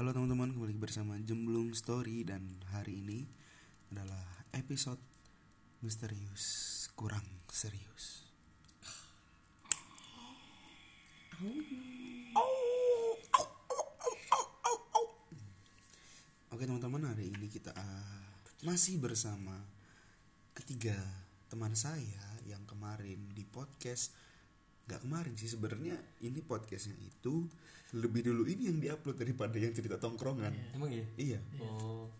Halo teman-teman, kembali bersama Jemblung Story. Dan hari ini adalah episode Misterius Kurang Serius. Oke teman-teman, hari ini kita masih bersama ketiga teman saya yang kemarin di podcast. Gak kemarin sih sebenarnya, ini podcastnya itu lebih dulu ini yang diupload daripada yang cerita tongkrongan. Emang ya? Iya. Oh.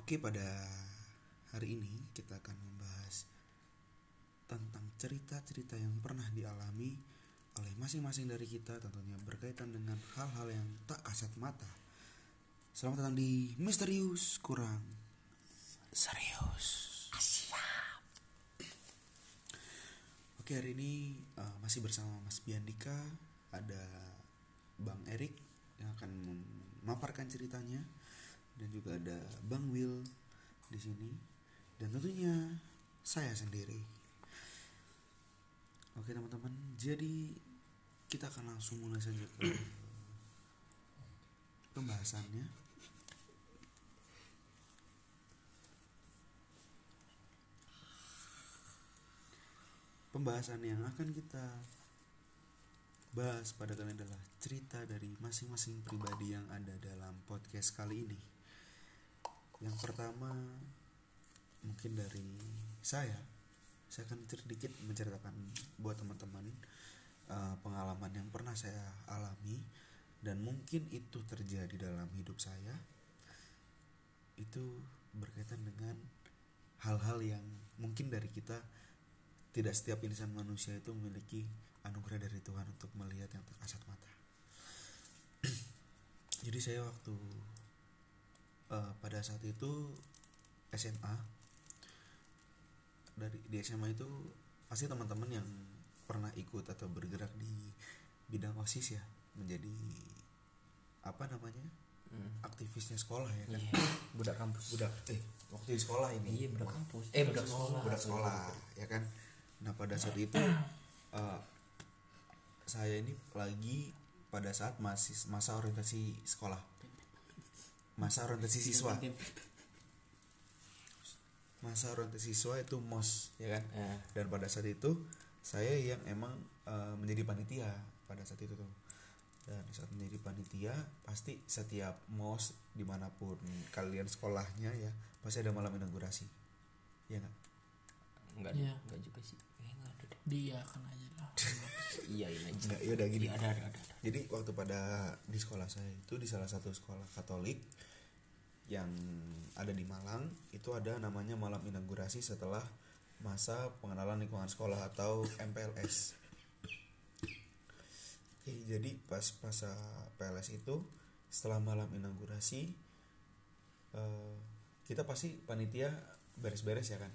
Oke, pada hari ini kita akan membahas tentang cerita-cerita yang pernah dialami oleh masing-masing dari kita, tentunya berkaitan dengan hal-hal yang tak kasat mata. Selamat datang di Misterius Kurang Serius. Siap. Oke, hari ini masih bersama Mas Biandika, ada Bang Erik yang akan memaparkan ceritanya, dan juga ada Bang Will di sini, dan tentunya saya sendiri. Oke teman-teman, jadi kita akan langsung mulai saja ke pembahasannya. Pembahasan yang akan kita bahas pada kali ini adalah cerita dari masing-masing pribadi yang ada dalam podcast kali ini. Yang pertama mungkin dari saya akan sedikit menceritakan buat teman-teman pengalaman yang pernah saya alami, dan mungkin itu terjadi dalam hidup saya. Itu berkaitan dengan hal-hal yang mungkin dari kita. Tidak setiap insan manusia itu memiliki anugerah dari Tuhan untuk melihat yang tak kasat mata. Jadi saya waktu pada saat itu SMA, di SMA itu pasti teman-teman yang pernah ikut atau bergerak di bidang OSIS ya, menjadi aktivisnya sekolah ya kan. Iya, budak kampus. Waktu di sekolah ini. Iya, budak kampus. Budak sekolah ya kan. Nah pada saat itu saya ini lagi pada saat masih masa orientasi sekolah, masa orientasi siswa, itu MOS ya kan. Dan pada saat itu saya yang emang menjadi panitia pada saat itu tuh. Dan saat menjadi panitia pasti setiap MOS dimanapun kalian sekolahnya ya pasti ada malam inaugurasi ya kan. Enggak juga sih. Dia kan aja lah. Iya, ya udah gini. Ada. Jadi waktu pada di sekolah saya itu di salah satu sekolah Katolik yang ada di Malang, itu ada namanya malam inaugurasi setelah masa pengenalan lingkungan sekolah atau MPLS. Jadi pas PLS itu setelah malam inaugurasi kita pasti panitia beres-beres ya kan.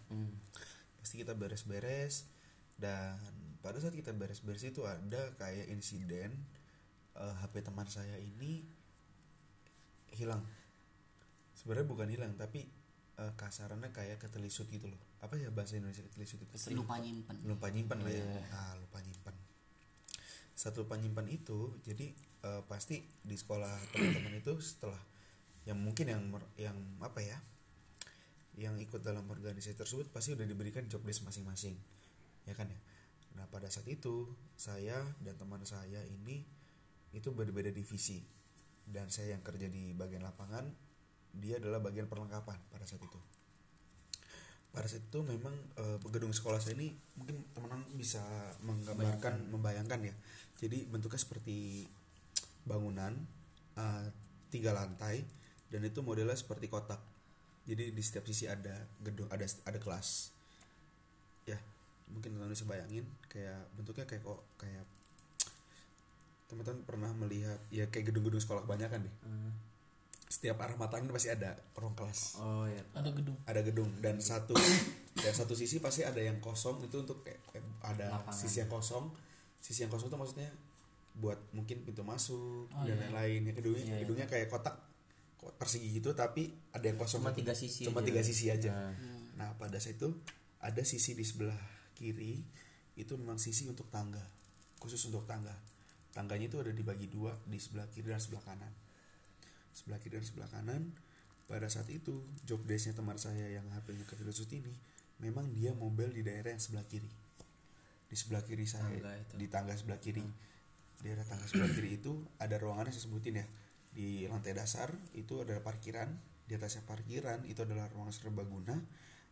Pasti kita beres-beres, dan pada saat kita beres-beres itu ada kayak insiden HP teman saya ini hilang. Sebenarnya bukan hilang, tapi kasarannya kayak ketelisut gitu loh. Apa ya bahasa Indonesia ketelisut itu? Lupa nyimpen lah ya. Nah, lupa nyimpen. Satu lupa nyimpen itu, jadi pasti di sekolah teman-teman itu setelah yang mungkin yang apa ya? Yang ikut dalam organisasi tersebut pasti udah diberikan job list masing-masing ya kan ya. Nah pada saat itu saya dan teman saya ini itu berbeda divisi, dan saya yang kerja di bagian lapangan, dia adalah bagian perlengkapan pada saat itu. Pada saat itu memang gedung sekolah saya ini mungkin teman-teman bisa membayangkan ya. Jadi bentuknya seperti bangunan 3 lantai, dan itu modelnya seperti kotak. Jadi di setiap sisi ada gedung, ada kelas. Ya, mungkin teman-teman bisa bayangin kayak bentuknya kayak teman-teman pernah melihat ya kayak gedung-gedung sekolah kebanyakan deh. Setiap arah mata angin pasti ada ruang kelas. Oh iya, ada gedung dan satu sisi pasti ada yang kosong, itu untuk kayak ada lapangan. Sisi yang kosong itu maksudnya buat mungkin pintu masuk dan lain-lain. Gedungnya kayak kotak persegi gitu, tapi ada yang kosong, cuma tiga sisi aja. Nah pada saat itu ada sisi di sebelah kiri, itu memang sisi untuk tangga, khusus untuk tangganya itu ada dibagi 2 di sebelah kiri dan sebelah kanan. sebelah kiri dan sebelah kanan. Pada saat itu job desk-nya teman saya yang HP-nya kelusut ini memang dia mobile di daerah yang sebelah kiri. Di sebelah kiri saya, di tangga sebelah kiri. Di daerah tangga sebelah kiri itu ada ruangannya, saya sebutin ya. Di lantai dasar itu ada parkiran, di atasnya parkiran itu adalah ruang serbaguna,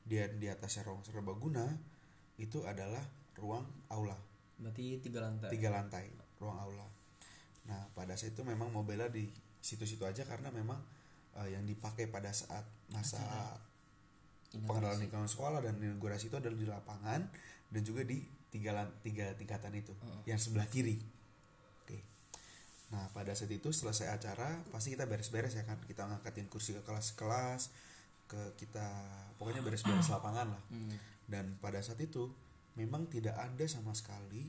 di atasnya ruang serbaguna itu adalah ruang aula. Berarti 3 lantai. 3 lantai, ruang aula. Nah, pada saat itu memang mobile di situ-situ aja karena memang yang dipakai pada saat masa pengenalan lingkungan sekolah dan inaugurasi itu adalah di lapangan dan juga di 3 tingkatan itu, yang sebelah kiri. Oke. Nah, pada saat itu selesai acara pasti kita beres-beres ya kan, kita ngangkatin kursi ke kelas-kelas, ke kita pokoknya beres-beres lapangan lah. Dan pada saat itu memang tidak ada sama sekali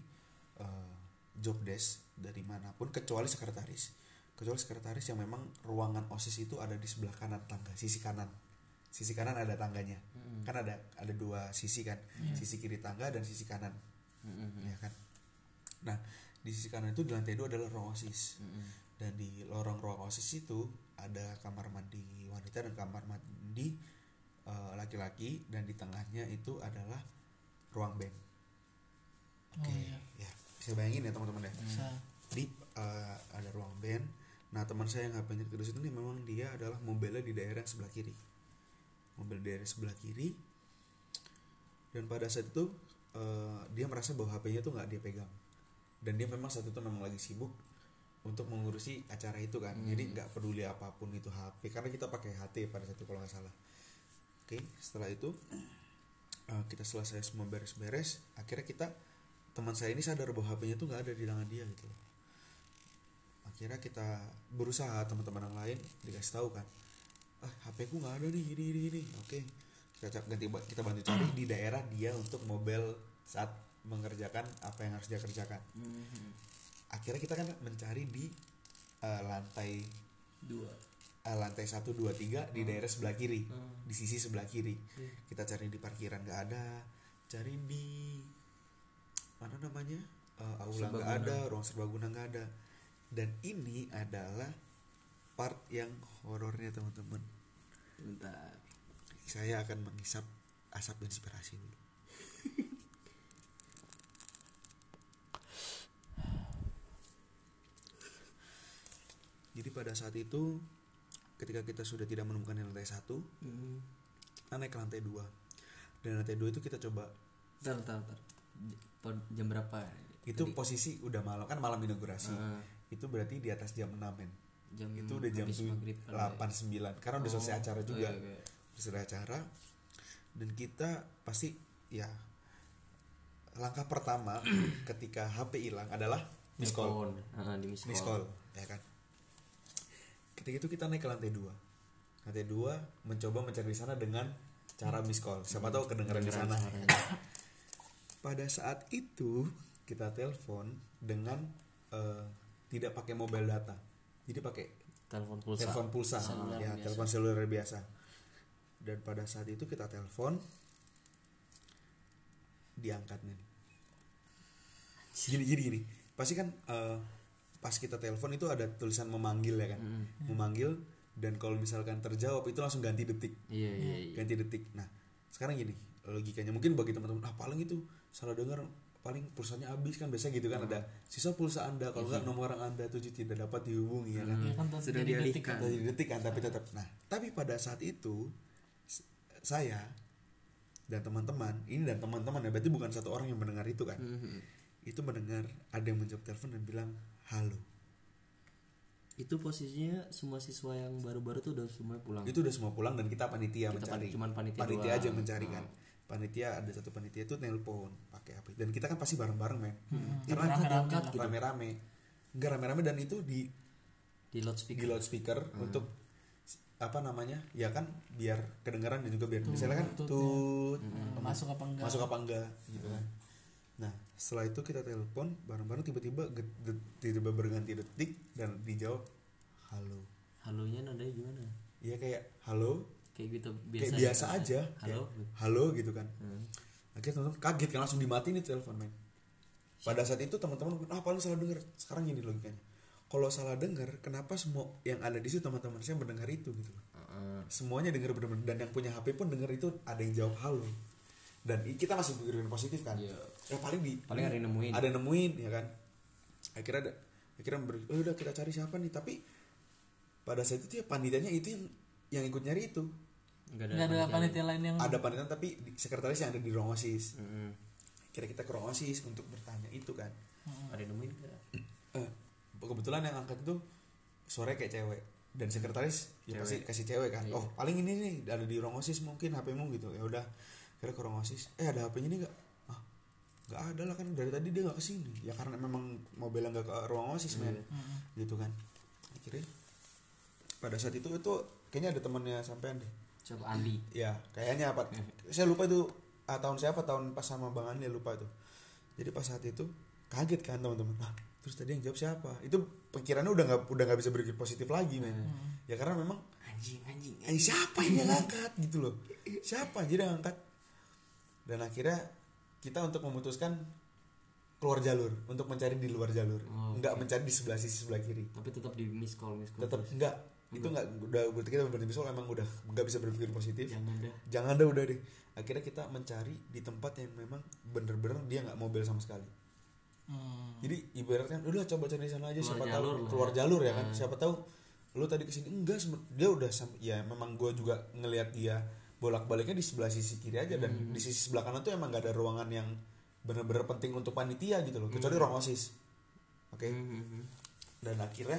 job desk dari manapun kecuali sekretaris. Kecuali sekretaris yang memang ruangan OSIS itu ada di sebelah kanan tangga, sisi kanan. Sisi kanan ada tangganya. Kan ada 2 sisi kan. Sisi kiri tangga dan sisi kanan. Ya kan. Nah, di sisi kanan itu di lantai 2 adalah ruang OSIS. Dan di lorong-ruang OSIS itu ada kamar mandi wanita dan kamar mandi laki-laki, dan di tengahnya itu adalah ruang BEM. Oke, ya. Bisa bayangin ya teman-teman ya. Di ada ruang BEM. Nah, teman saya yang HP-nya terus itu nih memang dia adalah mobile di daerah sebelah kiri. Mobile daerah sebelah kiri. Dan pada saat itu dia merasa bahwa HP-nya tuh enggak dia pegang. Dan dia memang saat itu memang lagi sibuk untuk mengurusi acara itu kan. Jadi enggak peduli apapun itu HP karena kita pakai HT pada saat itu kalau enggak salah. Oke, setelah itu kita selesai semua beres-beres, akhirnya teman saya ini sadar bahwa HP-nya tuh nggak ada di tangan dia gitu. Akhirnya kita berusaha, teman-teman yang lain dikasih tahu kan, HP-ku nggak ada nih, ini. Oke, kita bantu cari di daerah dia untuk mobile saat mengerjakan apa yang harus dia kerjakan. Akhirnya kita kan mencari di lantai 2. Lantai 1, 2, 3 di daerah sebelah kiri, di sisi sebelah kiri. Kita cari di parkiran gak ada, cari di mana namanya aula gak ada, ruang serbaguna gak ada. Dan ini adalah part yang horornya teman-teman. Bentar, saya akan menghisap asap inspirasi dulu. Jadi pada saat itu ketika kita sudah tidak menemukan di lantai 1, kita naik ke lantai 2. Dan lantai 2 itu kita coba. Bentar. Jam berapa? Itu tadi? Posisi udah malam, kan malam inaugurasi. Itu berarti di atas jam 6 men. Itu udah jam 8-9 karena udah selesai acara juga. Selesai acara. Dan kita pasti ya langkah pertama ketika HP hilang adalah miss call. Miss call, ya kan? Ketika itu kita naik ke lantai 2. Lantai 2 mencoba mencari di sana dengan cara miss call. Siapa tahu kedengeran di sana. Pada saat itu kita telepon dengan tidak pakai mobile data. Jadi pakai telepon pulsa. Ya, telepon seluler biasa. Dan pada saat itu kita telepon diangkatnya. Gini. Pasti kan pas kita telepon itu ada tulisan memanggil ya kan, memanggil, dan kalau misalkan terjawab itu langsung ganti detik. Ganti detik. Nah sekarang gini logikanya, mungkin bagi teman-teman paling itu salah dengar, paling pulsanya habis kan, biasanya gitu kan, ada sisa pulsa anda, kalau enggak nomor anda tujuh tidak dapat dihubungi ya kan, sudah dialihkan dari detik kan, tapi tetap. Nah tapi pada saat itu saya dan teman-teman ini ya berarti bukan satu orang yang mendengar itu kan, itu mendengar ada yang menjawab telepon dan bilang halo. Itu posisinya semua siswa yang baru-baru tuh udah semua pulang. Itu udah semua pulang dan kita panitia mencari. Cuman panitia aja mencari kan. Panitia, ada satu panitia itu nelpon pakai HP. Dan kita kan pasti bareng-bareng men. Karena rame-rame. Enggak rame-rame, dan itu di loudspeaker. Di loudspeaker untuk apa namanya? Ya kan biar kedengaran dan juga biar misalnya kan tut masuk apa enggak gitu kan. Nah, setelah itu kita telepon bareng-bareng, tiba-tiba berganti detik dan dijawab halo. Halonya nadanya gimana? Iya kayak halo, kayak gitu biasa aja. Halo gitu kan. Akhirnya teman-teman kaget kan, langsung dimatiin itu telepon men. Pada saat itu teman-teman paling salah dengar. Sekarang gini logikanya. kalau salah dengar, kenapa semua yang ada di situ teman-teman saya mendengar itu gitu. Semuanya dengar benar-benar, dan yang punya HP pun dengar itu ada yang jawab halo. Dan kita masih pikirin positif kan. Ya paling ada yang nemuin. Ada yang nemuin ya kan. Akhirnya udah kita cari siapa nih, tapi pada saat itu ya panitianya itu yang ikut nyari itu. Enggak ada panitia lain yang ada panitia, tapi sekretaris yang ada di ruang OSIS. Heeh. Akhirnya kita ke ruang OSIS untuk bertanya itu kan. Ada yang nemuin enggak? Kebetulan yang angkat itu suaranya kayak cewek, dan sekretaris ya pasti kasih cewek kan. Iya. Oh paling ini nih ada di ruang OSIS mungkin HP-mu gitu. Ya udah kira ke ruang OSIS, ada HP-nya nih nggak? Ah nggak ada lah kan, dari tadi dia nggak kesini ya, karena memang mobilnya nggak ke ruang OSIS men. Gitu kan. Akhirnya pada saat itu kayaknya ada temannya sampean deh, coba Andi ya kayaknya apa saya lupa itu tahun siapa, tahun pas sama Bang Andi lupa itu. Jadi pas saat itu kaget kan teman-teman. Terus tadi yang jawab siapa? Itu pikirannya udah nggak bisa berpikir positif lagi men. Ya karena memang anjing siapa yang ngangkat gitu loh. Siapa anjir yang ngangkat? Dan akhirnya kita untuk memutuskan keluar jalur, untuk mencari di luar jalur. Enggak mencari di sebelah sisi sebelah kiri. Tapi tetap di miss call. Tetap enggak. Itu enggak, udah kita berhenti miss call, emang udah enggak bisa berpikir positif. Jangan dah udah deh. Akhirnya kita mencari di tempat yang memang bener-bener dia enggak mobil sama sekali. Jadi ibaratnya udah coba cari di sana aja, siapa tahu keluar jalur ya kan. Siapa tahu lu tadi kesini enggak, dia udah ya memang gue juga ngelihat dia bolak-baliknya di sebelah sisi kiri aja, dan di sisi sebelah kanan tuh emang gak ada ruangan yang benar-benar penting untuk panitia gitu loh, kecuali ruang OSIS. Oke. Dan akhirnya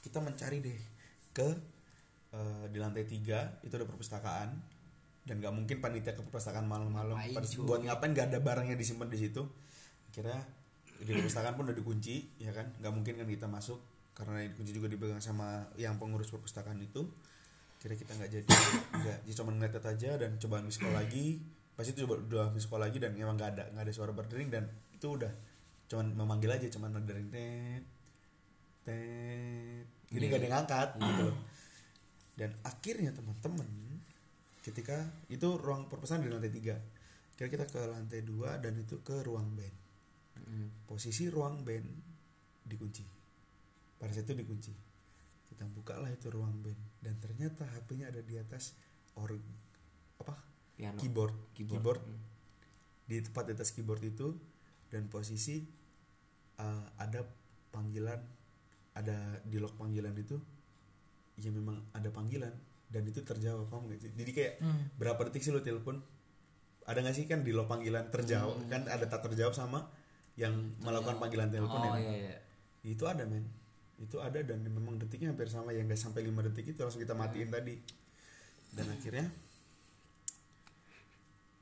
kita mencari deh ke di lantai 3 itu ada perpustakaan, dan gak mungkin panitia ke perpustakaan malam-malam buat ngapain, gak ada barangnya disimpan di situ. Akhirnya di perpustakaan pun udah dikunci ya kan, nggak mungkin kan kita masuk karena dikunci juga dipegang sama yang pengurus perpustakaan itu. Kira kita nggak jadi cuma ngeliat aja dan cobaan miskol lagi. Pas itu coba udah miskol lagi dan memang nggak ada suara berdering, dan itu udah cuman memanggil aja, cuman berdering tet jadi nggak ada yang ngangkat gitu loh. Dan akhirnya teman-teman ketika itu ruang perpustakaan di lantai 3, kira kita ke lantai 2 dan itu ke ruang band. Posisi ruang band dikunci. Pada saat itu dikunci. Kita bukalah itu ruang band, dan ternyata HP-nya ada di atas keyboard. Di tepat di atas keyboard itu, dan posisi ada panggilan, ada di log panggilan itu. Ya memang ada panggilan dan itu terjawab, paham enggak sih? Jadi kayak berapa detik sih lo telepon? Ada enggak sih kan di log panggilan terjawab, kan ada tak terjawab sama yang melakukan panggilan telepon ya. Iya. Itu ada men. Itu ada, dan memang detiknya hampir sama, yang gak sampai 5 detik itu langsung kita matiin tadi. Dan akhirnya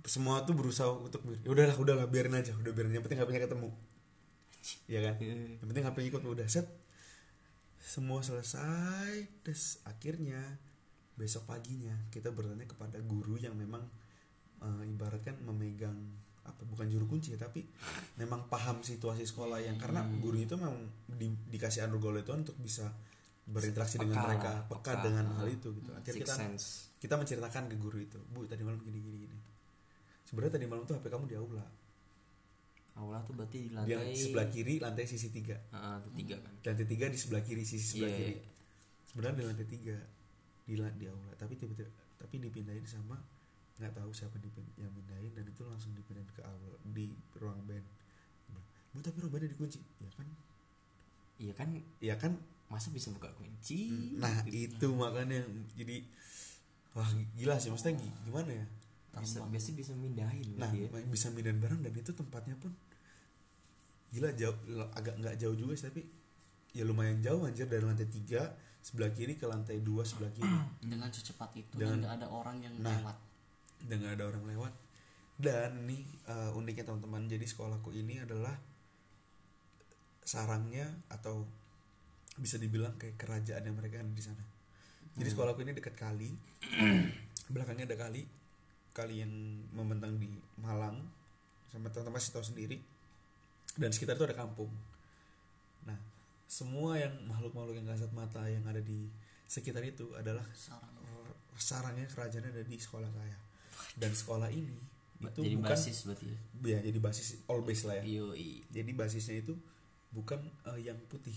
semua tuh berusaha untuk udahlah biarin aja, udah biarin, yang penting HP-nya ketemu. Iya kan? Yang penting HP-nya ikut udah set. Semua selesai. Terus akhirnya besok paginya kita bertanya kepada guru yang memang ibaratkan memegang bukan juru kunci ya, tapi memang paham situasi sekolah, yang karena guru itu memang dikasih anugerah Tuhan untuk bisa berinteraksi dengan mereka, peka dengan hal itu gitu. Akhirnya kita menceritakan ke guru itu, "Bu, tadi malam gini." Sebenarnya tadi malam tuh HP kamu di aula. Aula tuh berarti di lantai sebelah kiri, lantai sisi 3. Lantai 3 kan. Lantai 3 di sebelah kiri, sisi sebelah kiri. Sebenarnya di lantai 3 di aula, tapi tiba-tiba dipindahin sama nggak tahu siapa yang pindahin, dan itu langsung dipindahin ke awal di ruang band. Bu, tapi ruang bandnya dikunci. Iya kan masa bisa buka kunci? Nah itu makanya jadi wah gila sih, maksudnya gimana ya? Bisa mindahin. Nah ya, bisa mindahin barang, dan itu tempatnya pun gila jauh, agak nggak jauh juga sih, tapi ya lumayan jauh anjir, dari lantai 3 sebelah kiri ke lantai 2 sebelah kiri. Dengan secepat itu dan nggak ada orang yang lewat. Dan nih uniknya teman-teman, jadi sekolahku ini adalah sarangnya atau bisa dibilang kayak kerajaannya mereka ada di sana. Jadi sekolahku ini dekat kali, belakangnya ada kali yang membentang di Malang, sama teman-teman sih tahu sendiri, dan sekitar itu ada kampung. Nah semua yang makhluk-makhluk yang kasat mata yang ada di sekitar itu adalah sarangnya kerajaannya ada di sekolah saya. Dan sekolah ini itu jadi bukan basis berarti ya, jadi basis all base lah ya. Jadi basisnya itu bukan yang putih,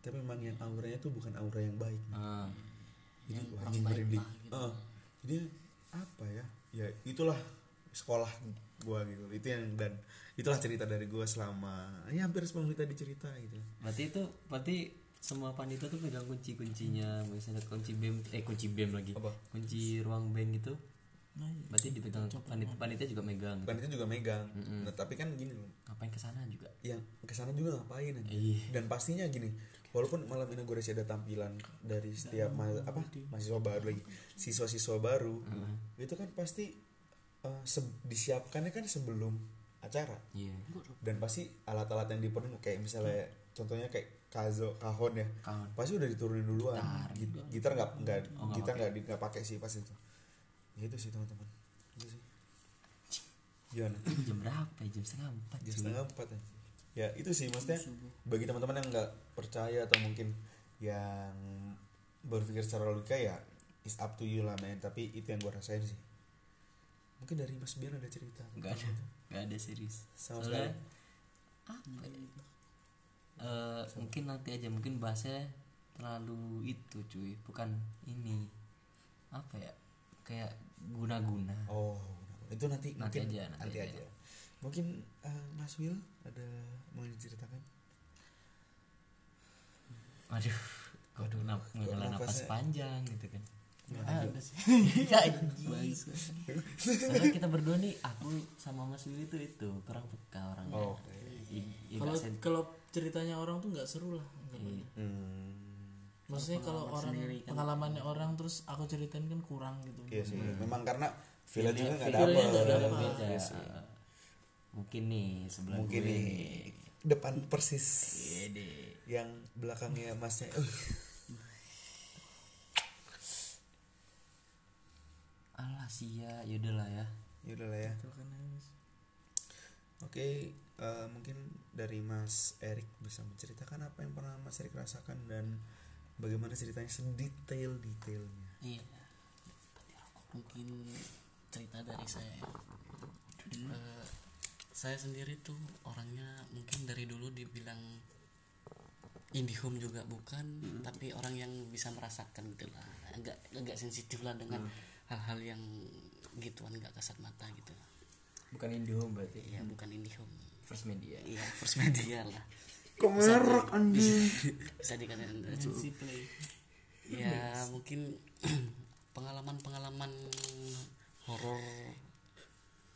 tapi memang yang auranya tuh bukan aura yang baik. Jadi anjing merinding. Jadi apa ya? Ya itulah sekolah gua gitu. Itu yang, dan itulah cerita dari gua selama ya hampir sebelum kita dicerita gitu. Berarti semua pandita tuh pegang kunci-kuncinya, misalnya kunci BEM lagi. Apa? Kunci ruang BEM gitu. Berarti dipegang panitia juga megang. Panitia juga megang. Mm-hmm. Nah, tapi kan gini loh. Ngapain kesana juga? Yang kesana juga ngapain aja. Dan pastinya gini, walaupun malam inaugurasi ada tampilan dari setiap mahasiswa baru lagi, siswa-siswa baru. Mm-hmm. Itu kan pasti disiapkannya kan sebelum acara. Yeah. Dan pasti alat-alat yang diperlukan kayak misalnya contohnya kayak kahon ya. Pasti udah diturunin duluan. Gitar enggak pakai sih pas itu. Ya itu sih teman-teman. Itu sih. Gimana? Jam berapa? Jam setengah empat. Ya itu sih maksudnya bagi teman-teman yang nggak percaya atau mungkin yang berpikir secara logika ya it's up to you lah men. Tapi itu yang gue rasain sih. Mungkin dari Mas Bian ada cerita? Nggak ada serius. Sama sekali. Apa ya? Mungkin nanti aja, mungkin bahasnya terlalu itu cuy, bukan ini apa ya? Kayak guna-guna. Oh, itu nanti aja. Mungkin Mas Will ada mau diceritakan? Waduh, kau napas panjang gitu kan? Nggak ada sih. Ya, soalnya kita berdua nih, aku sama Mas Will itu kurang peka orangnya. Kalau ceritanya orang tuh nggak seru lah. Maksudnya kalau orang sendiri, kan pengalamannya orang terus aku ceritain kan kurang gitu. Iya sih. Memang karena feel-nya juga enggak dapat. Mungkin nih sebelah nih depan persis. Yang belakangnya Masnya. Alah sia, yaudahlah ya. Oke, mungkin dari Mas Erik bisa menceritakan apa yang pernah Mas Erik rasakan dan bagaimana ceritanya sedetail-detailnya. Iya. Mungkin cerita dari saya. Saya sendiri tuh orangnya mungkin dari dulu dibilang indihome juga bukan, tapi orang yang bisa merasakan gitu lah. Agak sensitif lah dengan hal-hal yang gituan enggak kasat mata gitu. Bukan indihome berarti. Iya, bukan indihome. First media. Iya, first media lah. Kemerek anjing. Bisa dikatakan ya mungkin pengalaman horor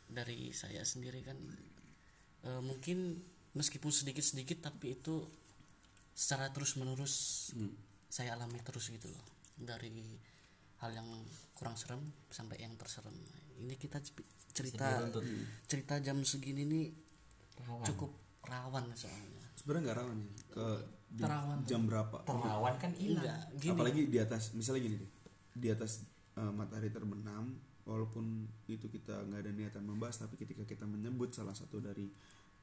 dari saya sendiri kan mungkin meskipun sedikit tapi itu secara terus menerus saya alami terus gitu loh, dari hal yang kurang serem sampai yang terserem. Ini kita cerita jam segini nih cukup rawan soalnya. Sebenarnya nggak rawan sih, terawan jam berapa? Terawan kan iya. Apalagi di atas, misalnya gini deh, di atas matahari terbenam, walaupun itu kita nggak ada niatan membahas, tapi ketika kita menyebut salah satu dari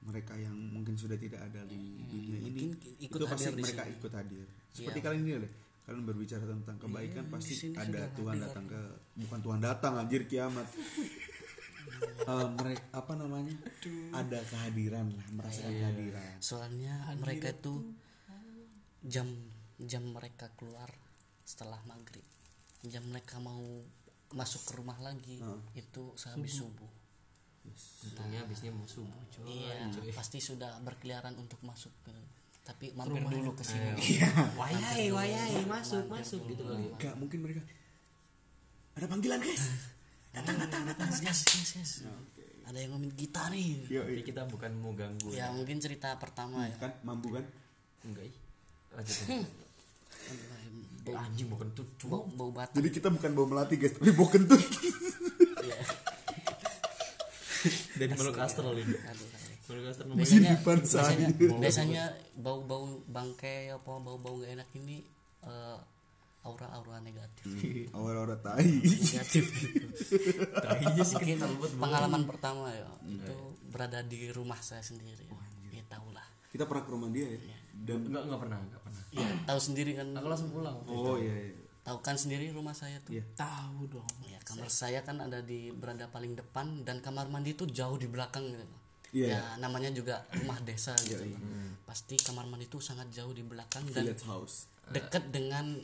mereka yang mungkin sudah tidak ada di dunia ini, itu pasti mereka ikut hadir. Seperti kalian ini deh, kalian berbicara tentang kebaikan, pasti ada Tuhan datang ke, bukan Tuhan datang, anjir kiamat. Mereka ada kehadiran lah, merasakan kehadiran. Soalnya mereka itu jam mereka keluar setelah maghrib, jam mereka mau masuk ke rumah lagi itu sehabis subuh. Tentunya habisnya mau subuh. Iya, pasti sudah berkeliaran untuk masuk ke, tapi mampir dulu ke sini. Wayai masuk gitu kali. Enggak mungkin mereka ada panggilan guys. Datang. Yes. Okay. Ada yang ngomongin gitar nih. Tapi kita bukan mau ganggu. Ya mungkin cerita pertama ya. Kan mampu kan? Enggak. Lanjut. Anjing bau kentut. Bau batu. Jadi kita bukan bau melati guys, tapi bau kentut. Iya. Dari Meluk Astral ini. Biasanya bau-bau bangkai apa bau-bau enggak enak ini aura-aura negatif. Aura-aura tai. Negatif. Tainya sih kita pengalaman pertama ya. Itu berada di rumah saya sendiri. Oh, ya tahulah. Kita pernah ke rumah dia ya? Dan enggak pernah. Ya, tahu sendiri kan. Aku langsung pulang. Oh iya. Tahu kan sendiri rumah saya tuh. Ya. Tahu dong. Ya, kamar saya kan ada berada paling depan dan kamar mandi tuh jauh di belakang gitu. yeah. Ya namanya juga rumah desa gitu. Pasti kamar mandi itu sangat jauh di belakang dan dekat dengan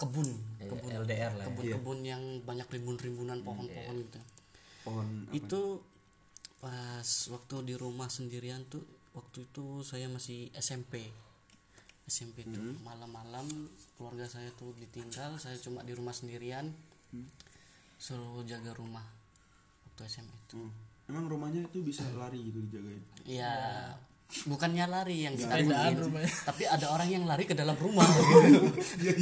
kebun LDR lah, kebun-kebun yang banyak rimbun-rimbunan pohon-pohon gitu. Pohon itu pas waktu di rumah sendirian tuh, waktu itu saya masih SMP tuh. Malam-malam keluarga saya tuh ditinggal, saya cuma di rumah sendirian, suruh jaga rumah waktu SMP itu. Emang rumahnya itu bisa lari gitu dijagain? Iya. Bukannya lari yang ditakutin, tapi ada orang yang lari ke dalam rumah gitu.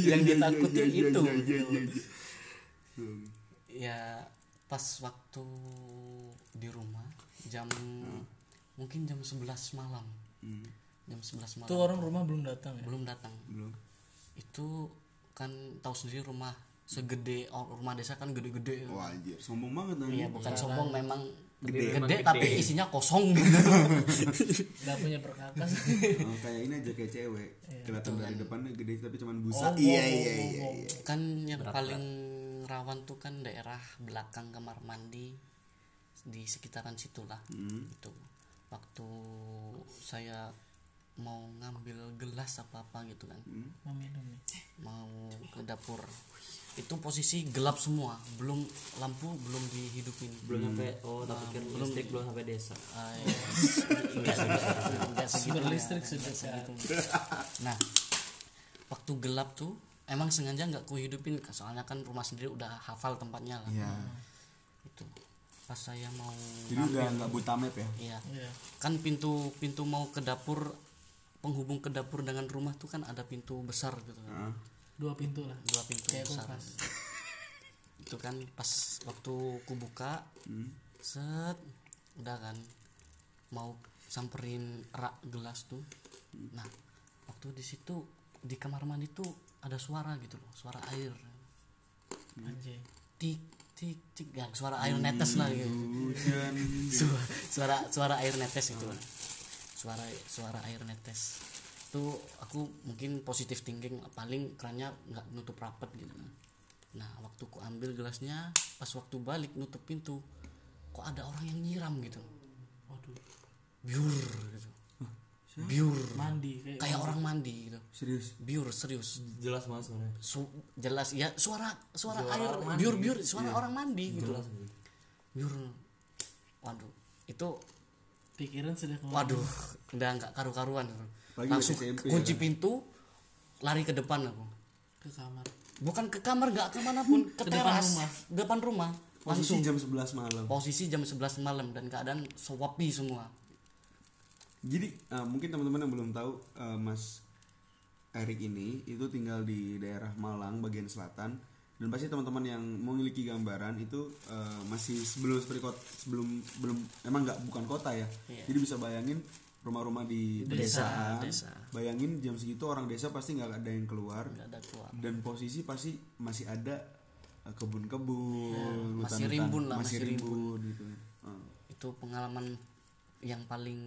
Yang ditakutin itu. Ya pas waktu di rumah mungkin jam 11 malam. Jam 11 malam. Itu orang rumah belum datang ya? Belum datang. Itu kan tahu sendiri rumah segede, rumah desa kan gede-gede. Wah, anjir, sombong banget namanya. Iya, bukan sombong, memang gede tapi isinya kosong gitu. Enggak punya perkakas. Oh, kayak ini aja kayak cewek. Kelihatan dari depannya gede tapi cuman busa. Iya. Kan yang paling rawan tuh kan daerah belakang kamar mandi, di sekitaran situlah. Itu waktu saya mau ngambil gelas apa-apa gitu kan. Mau minum nih. Mau ke dapur. Itu posisi gelap semua, belum lampu, belum dihidupin, belum sampai listrik belum sampai desa. Listrik sudah segitu. Nah, waktu gelap tuh emang sengaja nggak kuhidupin, soalnya kan rumah sendiri udah hafal tempatnya lah. Yeah. Itu pas saya mau jadi udah nggak buta map ya? Iya. Yeah. Kan pintu mau ke dapur, penghubung ke dapur dengan rumah tuh kan ada pintu besar gitu kan. Dua pintu kayak besar. Itu kan pas waktu ku buka set udah kan mau samperin rak gelas tuh. Nah waktu di situ di kamar mandi tuh ada suara gitu loh, suara air. Anjing. Tik tik tik kan, suara air netes lah gitu. Suara air netes gitu. Suara air netes. Itu aku mungkin positive thinking, paling kerannya nggak nutup rapet gitu. Nah waktu ku ambil gelasnya, pas waktu balik nutup pintu, kok ada orang yang nyiram gitu. Waduh, biur gitu. Biur mandi kayak orang mandi gitu. Serius? Biur serius. Jelas banget suaranya. Jelas ya, suara air biur suara orang mandi gitu. Jelas gitu. Biur. Waduh, itu pikiran sudah kemana? Waduh, udah nggak karu-karuan. Langsung kunci pintu, lari ke depan aku. Ke kamar. Bukan ke kamar, enggak ke mana pun, ke teras depan rumah. Langsung jam 11 malam. Posisi jam 11 malam dan keadaan sepi semua. Jadi mungkin teman-teman yang belum tahu, Mas Erik ini itu tinggal di daerah Malang bagian selatan, dan pasti teman-teman yang memiliki gambaran itu masih sebelum emang enggak bukan kota ya. Yeah. Jadi bisa bayangin rumah-rumah di desa. Bayangin jam segitu orang desa pasti nggak ada yang keluar. Dan posisi pasti masih ada kebun-kebun, masih rimbun lah, masih rimbun gitu. Itu pengalaman yang paling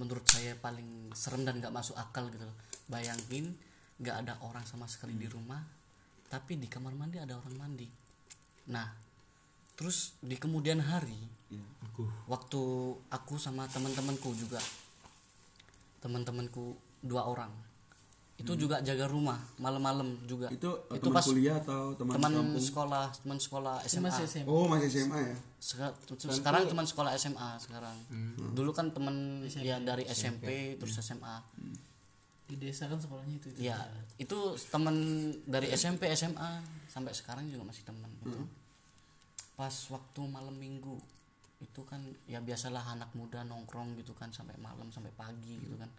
menurut saya paling serem dan nggak masuk akal gitu. Bayangin nggak ada orang sama sekali di rumah, tapi di kamar mandi ada orang mandi. Nah, terus di kemudian hari. Ya, waktu aku sama teman-temanku dua orang itu juga jaga rumah malam-malam juga. Itu pas kuliah atau teman sekolah SMA. Masih SMA ya. Sekarang teman sekolah SMA sekarang. Dulu kan teman ya dari SMP. Terus SMA. Di desa kan sekolahnya itu. Iya, itu teman dari SMP SMA sampai sekarang juga masih teman gitu. Pas waktu malam Minggu itu kan ya biasalah anak muda nongkrong gitu kan sampai malam sampai pagi gitu kan.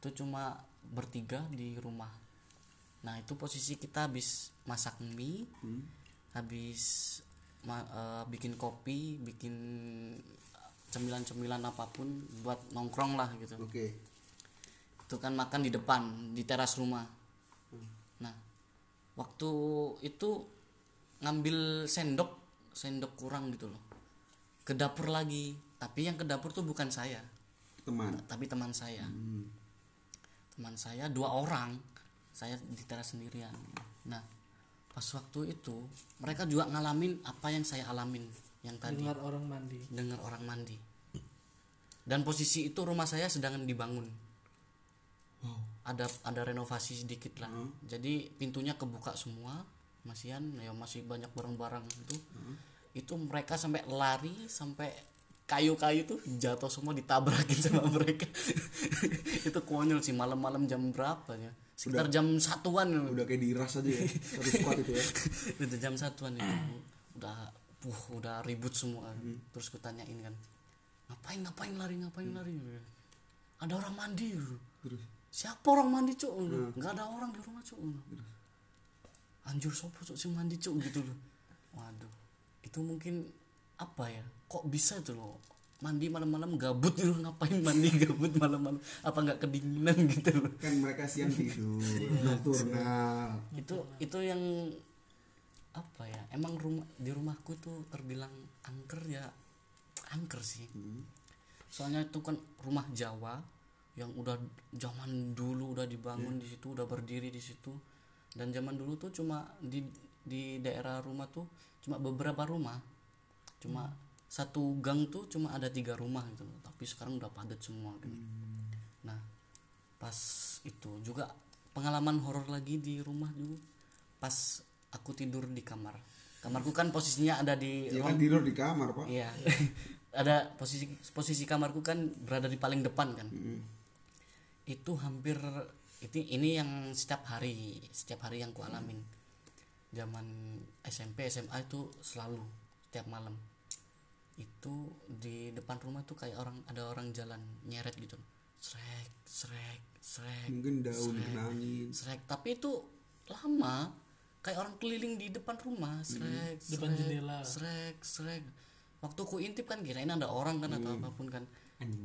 Itu cuma bertiga di rumah. Nah itu posisi kita habis masak mie, habis bikin kopi, bikin cemilan-cemilan apapun buat nongkrong lah gitu. Okay. Itu kan makan di depan di teras rumah. Nah waktu itu ngambil sendok kurang gitu loh, ke dapur lagi, tapi yang ke dapur tuh bukan saya, tapi teman saya. Teman saya dua orang, saya di teras sendirian. Nah pas waktu itu mereka juga ngalamin apa yang saya alamin yang tadi, dengar orang mandi Dan posisi itu rumah saya sedang dibangun. Ada renovasi sedikit lah. Jadi pintunya kebuka semua, masian ya, masih banyak barang-barang itu. Itu mereka sampai lari, sampai kayu-kayu tuh jatuh semua, ditabrakin sama mereka. Itu konyol sih, malam-malam jam berapa ya? Sekitar udah, jam satuan. Udah kayak diras aja ya. Satu squad itu ya. Itu jam satuan itu. Udah ribut semua. Terus kutanyain kan. Ngapain lari? Ada orang mandi. Terus siapa orang mandi, Cuk? Enggak ada orang di rumah, Cuk. Anjur sopo, Cuk, sing mandi, Cuk, gitu loh. Waduh. Itu mungkin apa ya? Kok bisa itu loh, mandi malam-malam gabut gitu loh. Ngapain mandi gabut malam-malam? Apa enggak kedinginan gitu loh? Kan mereka siang tidur, nocturnal. Itu yang apa ya? Emang di rumahku tuh terbilang angker ya. Angker sih. Soalnya itu kan rumah Jawa yang udah zaman dulu udah dibangun di situ, udah berdiri di situ. Dan zaman dulu tuh cuma di daerah rumah tuh cuma beberapa rumah. Cuma satu gang tuh cuma ada 3 rumah gitu, tapi sekarang udah padat semua gitu. Nah, pas itu juga pengalaman horor lagi di rumah dulu. Pas aku tidur di kamarku kan posisinya ada di ruang. Kan tidur di kamar, Pak. Iya. Ada posisi kamarku kan berada di paling depan kan. Itu hampir ini yang setiap hari yang ku alamin. Zaman SMP, SMA itu selalu tiap malam itu di depan rumah tuh kayak ada orang jalan nyeret gitu, srek srek srek, mungkin daun kena angin srek, tapi itu lama kayak orang keliling di depan rumah, srek depan jendela srek srek. Waktu ku intip kan kirain ada orang kan atau apapun kan,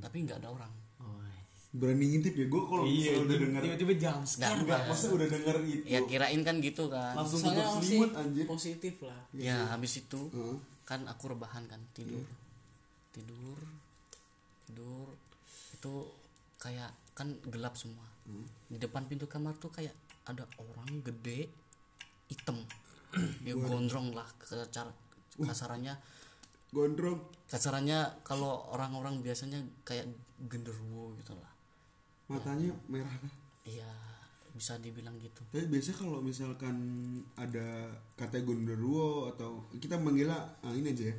tapi nggak ada orang. Berani ngintip ya gue kalau udah denger tiba-tiba jam sekian maksud udah denger itu ya kirain kan gitu kan, langsung tutup selimut anjir, positif lah ya. Habis itu kan aku rebahan kan, tidur itu kayak kan gelap semua. Di depan pintu kamar tuh kayak ada orang gede hitam. Ya gondrong lah kasarannya. Gondrong kasarannya kalau orang-orang biasanya kayak genderuwo gitu lah. Matanya merah kan? Iya, bisa dibilang gitu. Tapi biasanya kalau misalkan ada kata gonderuwo atau kita menggila ini aja ya,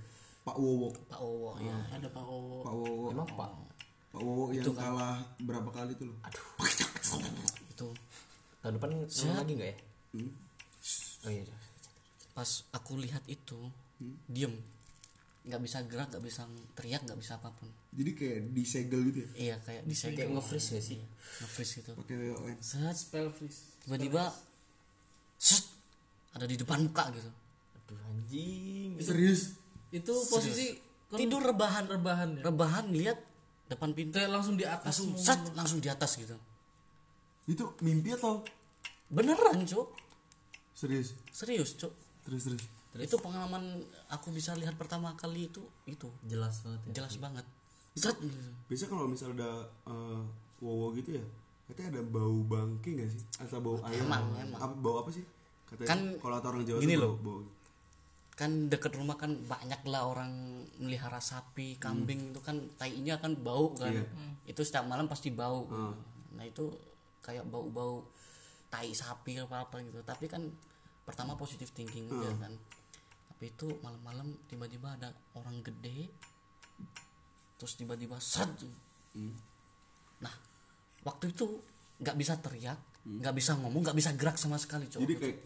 Pak Wowo. Pak Wowo ya, ada Pak Wowo. Pak Wowo. Emang Pak Wowo yang kan kalah berapa kali tuh lo? Aduh. Itu tahun depan lagi enggak ya? Oh iya. Pas aku lihat itu, diem. Nggak bisa gerak, nggak bisa teriak, nggak bisa apapun. Jadi kayak disegel gitu ya? Iya, kayak disegel. Kayak nge-freeze ya sih? Nge-freeze gitu. Pakai WON. Set, spell freeze. Tiba-tiba set, ada di depan muka gitu. Aduh anjing. Serius? Itu posisi tidur rebahan ya? Rebahan, lihat depan pintu. Kayak langsung di atas. Langsung di atas gitu. Itu mimpi atau? Beneran, Cuk. Serius, Cuk. Terus. Itu pengalaman aku bisa lihat pertama kali itu jelas banget ya. Biasa kalau misal ada wowo gitu ya, katanya ada bau bangke nggak sih atau bau ayam? Emang. Bau apa sih? Katanya kan kalau orang Jawa gini loh, bau. Kan deket rumah kan banyak lah orang melihara sapi, kambing itu kan tainya kan bau kan. Iya. Itu setiap malam pasti bau. Nah itu kayak bau tai sapi apa gitu. Tapi kan pertama positif thinking aja kan. Tapi itu malam-malam tiba-tiba ada orang gede, terus tiba-tiba nah waktu itu nggak bisa teriak, nggak bisa ngomong, nggak bisa gerak sama sekali, Cok. Jadi kayak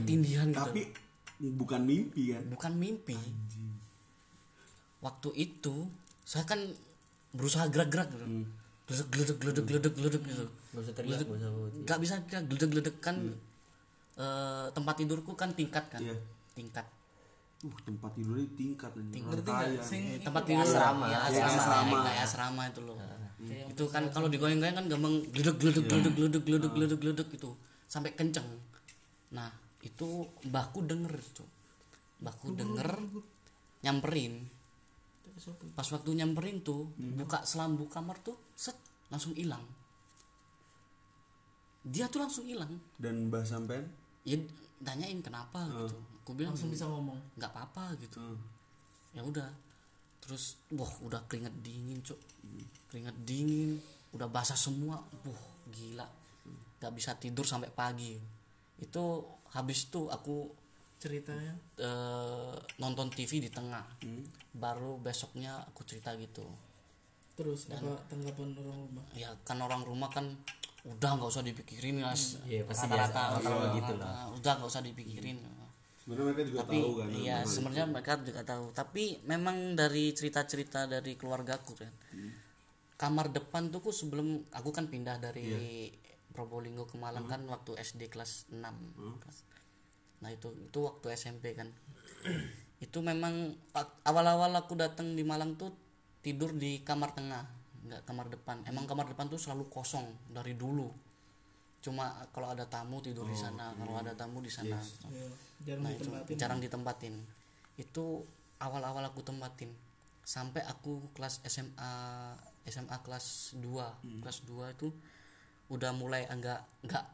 ketindihan tapi gitu. bukan mimpi anjing. Waktu itu saya kan berusaha gerak-gerak gitu. Gledek gitu, nggak bisa teriak, nggak bisa gledek kan. Tempat tidurku kan tingkat kan. Yeah. Tingkat. Tempat tidurnya tingkat. Tempat tidur asrama. Ya, asrama itu loh. Itu kan kalau digoyang-goyang kan gampang gledek gitu. Sampai kenceng. Nah, itu mbahku denger, Cuk. Nyamperin. Pas waktu nyamperin tuh, buka selambu kamar tuh, langsung hilang. Dia tuh langsung hilang. Dan mbah sampean? Ya tanyain kenapa gitu. Aku bilang langsung bisa ngomong, nggak apa-apa gitu. Ya udah Terus wah udah keringat dingin cok, keringat dingin, udah basah semua, wah gila, nggak bisa tidur sampai pagi. Itu habis itu aku ceritanya nonton TV di tengah, baru besoknya aku cerita gitu. Terus dan apa tanggapan orang rumah? Ya kan orang rumah kan udah nggak usah dipikirin guys, ya, rata-rata gitu lah, udah nggak usah dipikirin. Mereka juga tapi, tahu kan. Iya, sebenarnya mereka juga tahu. Tapi memang dari cerita-cerita dari keluargaku kan. Kamar depan tuh sebelum aku kan pindah dari Probolinggo ke Malang kan waktu SD kelas 6. Nah, itu waktu SMP kan. Itu memang awal-awal aku datang di Malang tuh tidur di kamar tengah, enggak kamar depan. Emang kamar depan tuh selalu kosong dari dulu. Cuma kalau ada tamu tidur di sana, kalau ada tamu di sana. Yes. Yeah. Nah, jarang ditempatin. Itu awal-awal aku tempatin sampai aku kelas SMA kelas 2. Kelas 2 itu udah mulai enggak ada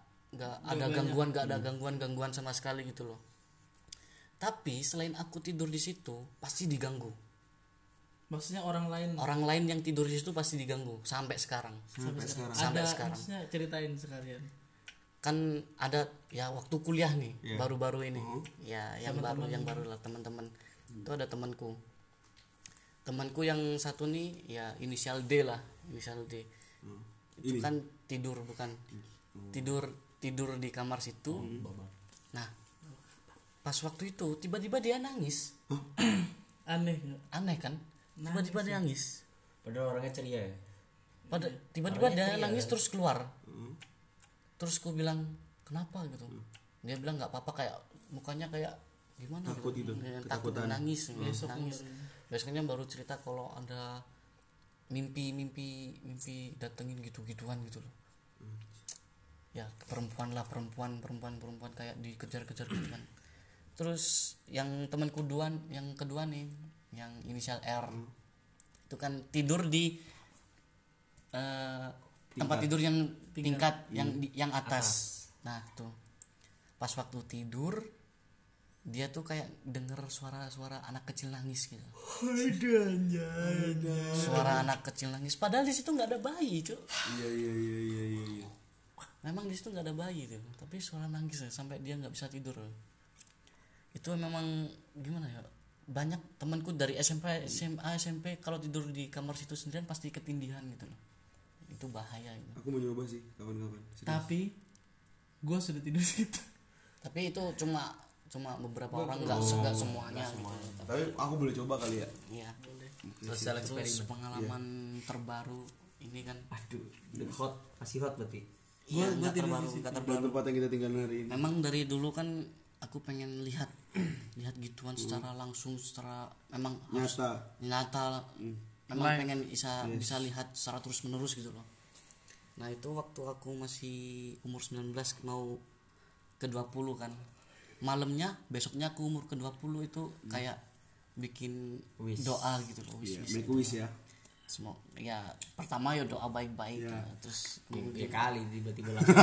gangguan, enggak ada gangguan sama sekali gitu loh. Tapi selain aku tidur di situ pasti diganggu. Maksudnya orang lain yang tidur di situ pasti diganggu sampai sekarang. Maksudnya ceritain sekalian kan ada ya waktu kuliah nih baru-baru ini ya yang sama barulah teman-teman itu ada temanku yang satu nih ya inisial D itu kan tidur di kamar situ. Nah pas waktu itu tiba-tiba dia nangis. aneh kan. Tiba-tiba dia nangis. Padahal orangnya ceria. Tiba-tiba dia nangis kan? Terus keluar. Terus ku bilang kenapa gitu. Dia bilang nggak apa-apa, kayak mukanya kayak gimana? Takut gitu. Takut nangis. Nangis. Biasanya baru cerita kalau ada mimpi datengin gitu-gituan gitu loh. Ya perempuan kayak dikejar-kejar gitu kan. Terus yang temanku yang kedua nih, yang inisial R itu kan tidur di tempat tidur yang tingkat yang atas. Nah tuh pas waktu tidur dia tuh kayak denger suara anak kecil nangis gitu. Suara anak kecil nangis padahal di situ nggak ada bayi cuy. Iya. Memang di situ nggak ada bayi tuh, tapi suara nangis ya, sampai dia nggak bisa tidur. Itu memang gimana ya, banyak temanku dari SMP kalau tidur di kamar situ sendirian pasti ketindihan gitu loh. Itu bahaya gitu. Aku mau nyoba sih kawan-kawan. Serius. Tapi gua sudah tidur situ. Tapi itu cuma beberapa orang, enggak semuanya gitu. Tapi aku boleh coba kali ya. Iya. Boleh. Terus pengalaman terbaru ini kan. Aduh, hot, masih hot berarti. Iya, enggak terbaru. Tempat yang kita tinggal hari ini. Memang dari dulu kan aku pengen lihat gituan secara langsung, secara memang nyata. Memang pengen bisa lihat secara terus menerus gitu loh. Nah itu waktu aku masih umur 19 mau ke 20 kan, malamnya besoknya aku umur ke 20 itu kayak bikin doa gitu loh, wish ya. Semua ya pertama ya doa baik-baik terus kemudian kali tiba-tiba langsung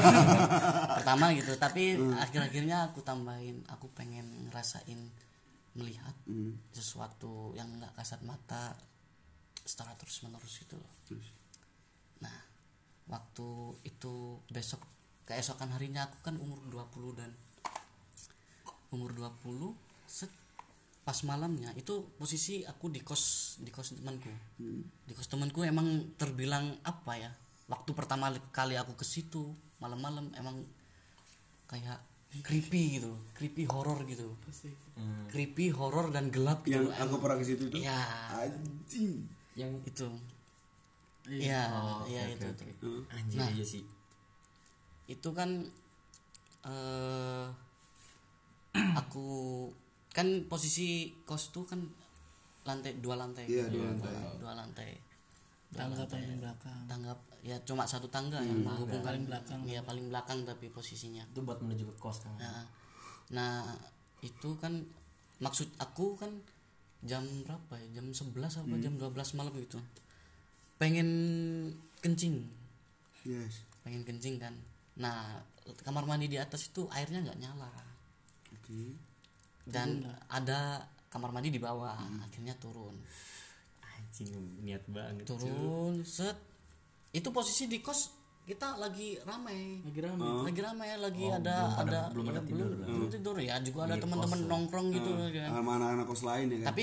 pertama gitu, tapi akhir-akhirnya aku tambahin aku pengen ngerasain melihat sesuatu yang nggak kasat mata secara terus menerus gitu loh. Nah waktu itu keesokan harinya aku kan umur 20 pas malamnya itu posisi aku di kos temanku. Di kos temanku emang terbilang apa ya, waktu pertama kali aku ke situ malam-malam emang kayak creepy gitu, creepy horror gitu. Creepy horror dan gelap gitu. Yang aku pernah ke situ itu. Ya. Anjing. Yang itu. Iya, iya itu. Anjing aja sih. Itu kan aku kan posisi kos tuh kan dua lantai, paling belakang tangga ya, cuma satu tangga yang menghubungkan paling belakang ya, paling belakang tapi posisinya itu buat menuju ke kos kan. Nah itu kan maksud aku kan jam berapa ya, jam 11 apa jam 12 malam gitu pengen kencing kan. Nah kamar mandi di atas itu airnya nggak nyala. Dan ada kamar mandi di bawah, akhirnya turun. anjing niat banget turun cuy. Set itu posisi di kos kita lagi ramai lagi oh, belum tidur ya juga ada teman-teman nongkrong gitu kan sama anak-anak kos lain ya kan? Tapi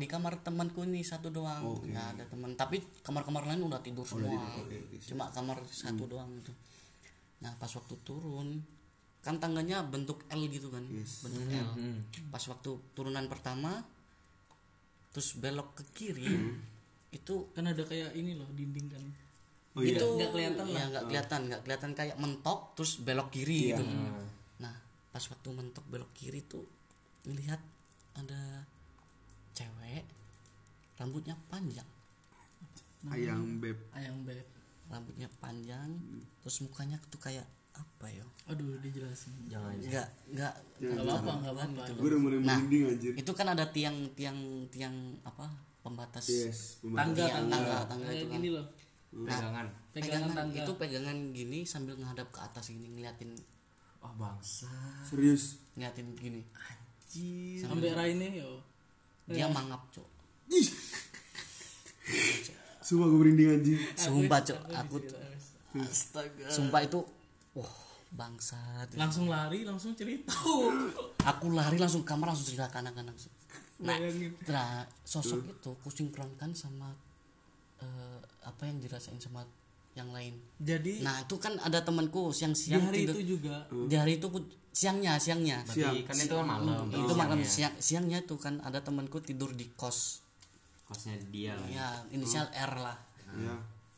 di kamar temanku nih satu doang okay. Nggak ada teman tapi kamar-kamar lain udah tidur semua okay. Cuma kamar satu doang gitu. Nah pas waktu turun kan tangganya bentuk L gitu kan yes. Bentuk L pas waktu turunan pertama terus belok ke kiri itu kan ada kayak ini loh dinding kan oh, itu nggak iya. Kelihatan ya nggak kelihatan kayak mentok terus belok kiri yeah. Gitu nah pas waktu mentok belok kiri tuh melihat ada cewek rambutnya panjang Ayang Beb rambutnya panjang terus mukanya tuh kayak apa ya? Aduh dijelasin. Jangan. Enggak apa-apa. Gue udah mulai merinding anjir. Itu kan ada tiang apa? Pembatas. Yes, tangga itu kan. Ini loh. Pegangan tangga. Itu pegangan gini sambil menghadap ke atas gini ngeliatin wah oh, bangsa. Serius. Ngeliatin gini. Anjir. Sampai raine yo. Dia mangap, Cok. Sumpah gue merinding anjir. Sumpah, Cok. Aku astaga. Sumpah itu wah oh, bangsat langsung lari langsung cerita aku lari langsung ke kamar langsung cerita ke anak-anak nah sosok itu kusingkrangkan sama apa yang dirasain sama yang lain jadi nah itu kan ada temanku siang-siang di hari tidur, itu juga di hari itu siangnya berarti kan itu malam itu malam siangnya itu kan ada temanku tidur di kosnya dia lah ya inisial R lah ya.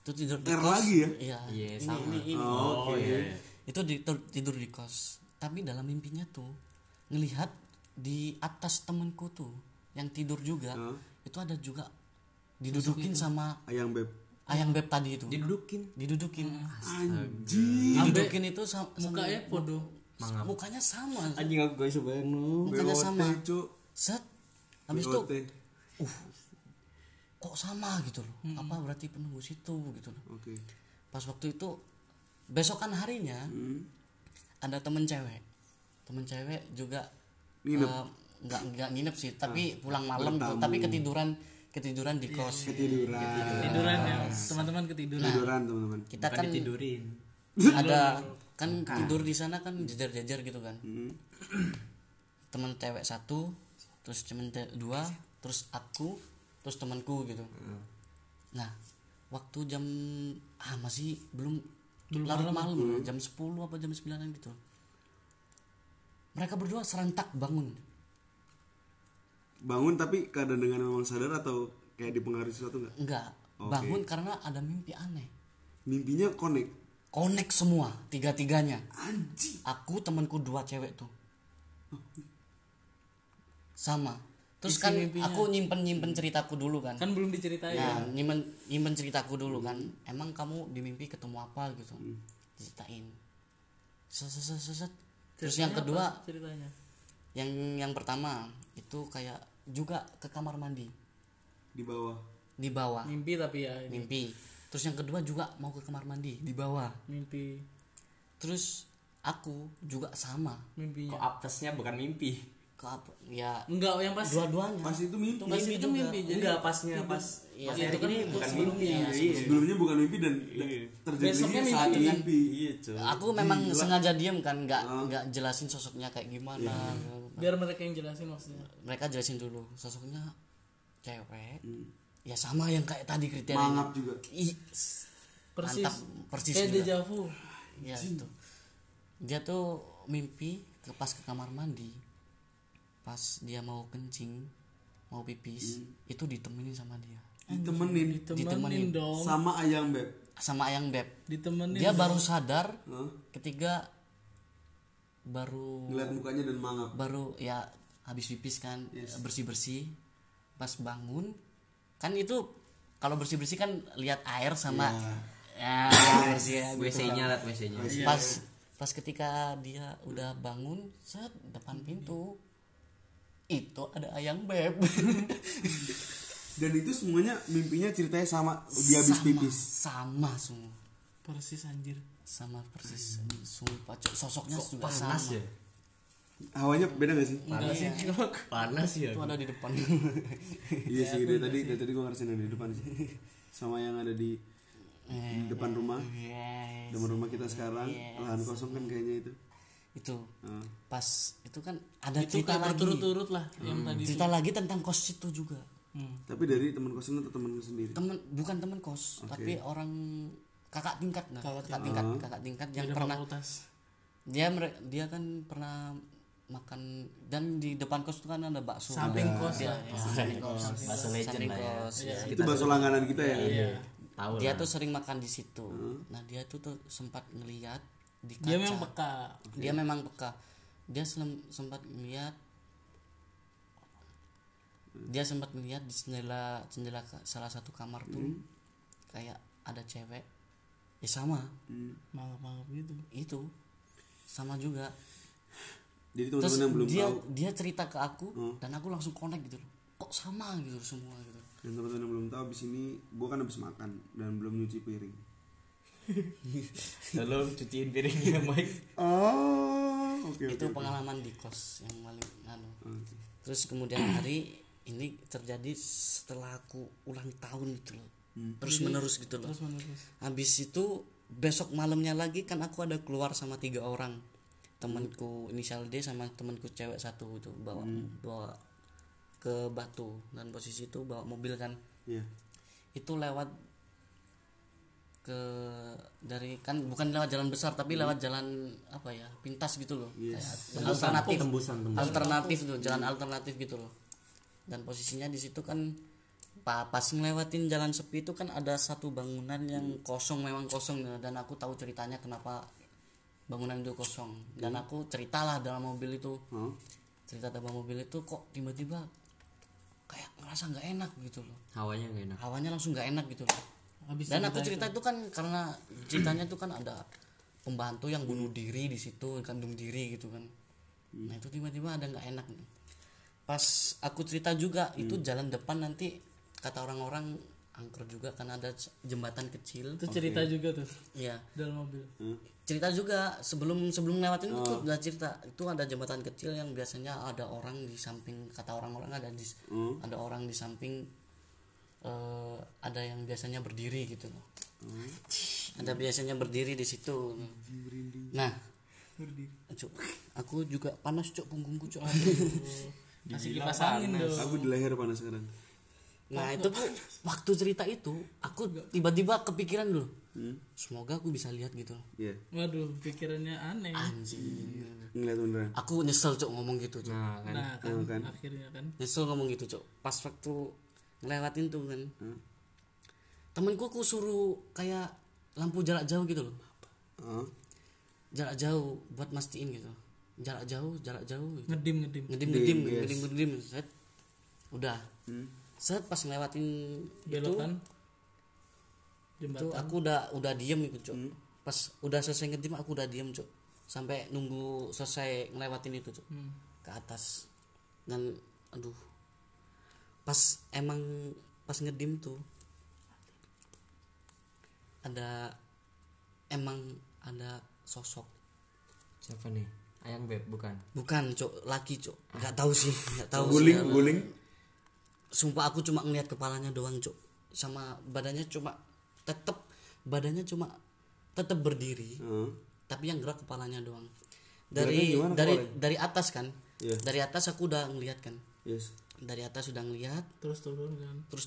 Itu tidur di R kos lagi ya? Iya yeah, sama ini. Oh oke okay. Itu tidur di kos. Tapi dalam mimpinya tuh ngelihat di atas temanku tuh yang tidur juga itu ada juga didudukin sama Ayang Beb tadi itu Didudukin anjing. Didudukin itu sama mukanya podo. Mukanya sama anjing aku guys bayang lu. Mukanya sama set. Habis itu kok sama gitu loh apa berarti penunggu situ gitu loh okay. Pas waktu itu besokan harinya ada temen cewek juga nggak nginep sih tapi pulang malam gitu tapi ketiduran di kos ketiduran ya teman-teman ketiduran kita bukan kan ditidurin ada kan tidur di sana kan jejer gitu kan temen cewek satu terus temen dua terus aku terus temanku gitu. Nah, waktu jam masih belum larut malam, jam 10 apa jam 9-an gitu. Mereka berdua serentak bangun tapi keadaan dengan memang sadar atau kayak dipengaruhi sesuatu enggak? Enggak. Okay. Bangun karena ada mimpi aneh. Mimpinya connect semua, tiga-tiganya. Anjing. Aku temanku dua cewek tuh. Sama. Terus kan mimpinya. Aku nyimpen ceritaku dulu kan belum diceritain ya nyimpen ceritaku dulu kan emang kamu di mimpi ketemu apa gitu ceritain seset. Terus ceritanya yang kedua ceritanya yang pertama itu kayak juga ke kamar mandi di bawah mimpi tapi ya ini. Mimpi terus yang kedua juga mau ke kamar mandi di bawah mimpi terus aku juga sama mimpinya kok apesnya bukan mimpi apa ya enggak yang pas dua-duanya pas itu mimpi jadi enggak pas itu kan bukan mimpi sebelumnya bukan mimpi dan terjadinya saat mimpi gitu aku memang sengaja diam kan enggak jelasin sosoknya kayak gimana biar mereka yang jelasin maksudnya mereka jelasin dulu sosoknya cewek ya sama yang kayak tadi kriterianya mantap juga persis kayak deja vu ya itu dia tuh mimpi pas ke kamar mandi pas dia mau kencing mau pipis itu ditemenin sama dia ditemenin dong sama Ayang Beb ditemenin dia dong. Baru sadar ketika baru ngeliat mukanya dan mangap baru ya habis pipis kan yes. Bersih pas bangun kan itu kalau bersih kan lihat air sama ya WC-nya pas ketika dia udah bangun set depan pintu itu ada Ayang Beb dan itu semuanya mimpinya ceritanya sama dia habis pipis sama semua persis anjir sama persis sumpah sosoknya juga sama ya? Hawanya beda gak sih? Panas sih. Panas ya. Itu ada di depan. Iya sih, dari tadi gue ngerasain ada di depan sih. Sama yang ada di depan rumah. Depan rumah kita sekarang, lahan kosong kan kayaknya itu. Itu. Pas itu kan ada itu cerita lagi turut-turut lah yang tadi. Cerita itu lagi tentang kos itu juga. Tapi dari teman kosan atau teman sendiri? Teman, bukan teman kos, okay, tapi orang kakak tingkat. Nah, kakak tingkat yang pernah fakultas. Dia kan pernah makan, dan di depan kos itu kan ada bakso samping kos ya, bakso legend lah ya. Itu bakso langganan kita ya. Iya. Dia tuh sering makan di situ. Nah, dia tuh sempat ngelihat di kaca. Dia memang peka. Dia sempat ngelihat di jendela salah satu kamar tuh kayak ada cewek. Ya sama. Mangap-mangap gitu. Itu sama juga. Jadi teman-teman yang belum tahu, dia cerita ke aku dan aku langsung connect gitu loh. Kok sama gitu semua gitu. Dan teman-teman yang belum tahu, abis ini gua kan habis makan dan belum nyuci piring. Belum cuciin piringnya, Mike. Oh, oke. Itu pengalaman di kos yang paling anu. Okay. Terus kemudian hari ini terjadi setelah aku ulang tahun gitu loh. Terus-menerus gitu loh. Habis itu besok malamnya lagi kan aku ada keluar sama 3 orang. Temanku inisial D sama temanku cewek satu itu bawa ke Batu, dan posisi itu bawa mobil kan. Iya. Itu lewat bukan lewat jalan besar, tapi lewat jalan apa ya, pintas gitu loh. Yes. Kayak alternatif, tembusan. Alternatif tuh, jalan alternatif gitu loh. Dan posisinya di situ kan pas ngelewatin jalan sepi itu kan ada satu bangunan yang kosong, memang kosong, dan aku tahu ceritanya kenapa bangunan itu kosong. Dan aku ceritalah dalam mobil itu. Cerita dalam mobil itu, kok tiba-tiba kayak ngerasa nggak enak gitu loh. Hawanya nggak enak. Hawanya langsung nggak enak gitu loh. Habis dan aku cerita itu kan karena ceritanya itu kan ada pembantu yang bunuh diri di situ, kandung diri gitu kan. Nah, itu tiba-tiba ada nggak enak. Pas aku cerita juga itu jalan depan nanti kata orang-orang angker juga karena ada jembatan kecil. Itu cerita juga tuh. Iya. Dalam mobil. Cerita juga sebelum lewatin itu udah cerita. Itu ada jembatan kecil yang biasanya ada orang di samping, kata orang-orang ada orang di samping, ada yang biasanya berdiri gitu loh. Ada biasanya berdiri di situ. Nah, Cuk, aku juga panas Cuk, punggungku Cuk. Kasih kipas angin dong. Aku di leher panas sekarang. Nah, itu waktu cerita itu aku tiba-tiba kepikiran dulu. Semoga aku bisa lihat gitu. Iya. Yeah. Waduh, pikirannya aneh. Anjing. Ngeliat beneran. Aku nyesel Cok ngomong gitu, Cok. Nah, kan. Akhirnya kan. Nyesel ngomong gitu, Cok. Pas waktu ngelewatin tuh kan. Temenku aku suruh kayak lampu jarak jauh gitu loh. Jarak jauh buat mastiin gitu. Jarak jauh. Gitu. Ngedim. Set. Udah. Set pas ngelewatin belokan jembatan itu, aku udah diem gitu Cok. Pas udah selesai ngedim aku udah diem Cok, sampai nunggu selesai ngelewatin itu Cok. Ke atas. Dan aduh, pas ngedim tuh ada sosok. Siapa nih? Ayang Beb bukan Cok, laki Cok. Nggak tahu sih guling. Sumpah aku cuma ngeliat kepalanya doang Cuk, sama badannya tetep berdiri, tapi yang gerak kepalanya doang. Dari atas kan, yeah. Dari atas aku udah ngeliat kan, yes. Dari atas udah ngeliat, terus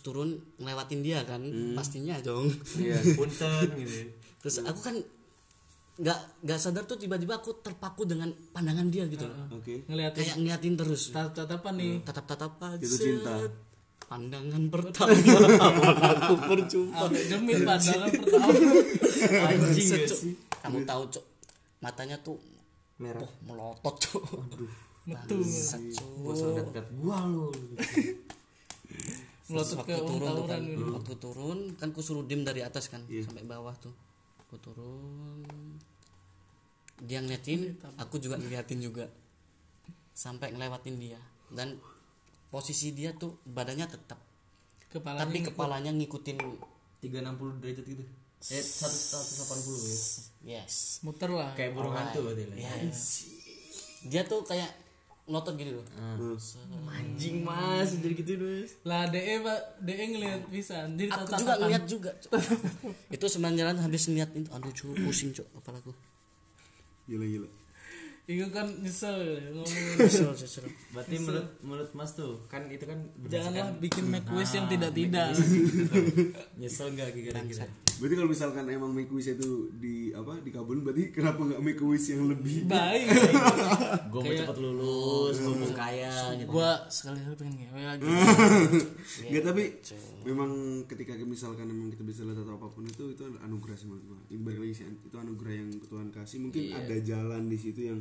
turun ngelewatin dia kan, pastinya dong. Yeah. Punten gitu. Terus aku kan nggak sadar tuh tiba-tiba aku terpaku dengan pandangan dia gitu loh. Okay. Kayak ngeliatin terus. Tatap-tatapan nih. Tatap-tatapan. Itu cinta. Pandangan pertama aku berjumpa. Demi pandangan pertama. Anjing sih. Kamu tahu Cok, matanya tuh merah, melotot Cok. Aduh. Betul. Bosan dekat gua lu. Melotot ke orang. Waktu turun kan ku suruh dim dari atas kan, sampai bawah tuh. Aku turun, dia ngeliatin, aku juga ngeliatin juga, sampai ngelewatin dia. Dan posisi dia tuh badannya tetap, tapi kepalanya ngikutin 360 derajat gitu, 180 ya. Yes. Muter lah. Kayak burung hantu berarti. Yes. dia tuh kayak notot gitu loh. Anjing Mas, jadi gitu Mas. Lah DE Pak, DE ngelihat pisan. Jadi aku juga ngelihat juga. Itu sebenarnya habis ngelihat itu aduh cu pusing cu kepala aku. Gila-gila. Itu kan nyesel ngomong nyesel. Berarti menurut Mas tuh kan itu kan janganlah bikin make wish yang tidak-tidak. Nyesel enggak kira-kira. Berarti kalau misalkan emang make wish itu di apa dikabulin berarti kenapa enggak make wish yang lebih baik? Gua mau cepat lulus, gua mau kaya gitu. Gua sekali-kali pengen ngewe lagi. Enggak tapi memang ketika misalkan memang kita bisa lihat atau apapun itu anugerah sih menurut gua. Itu anugerah yang Tuhan kasih. Mungkin ada jalan di situ yang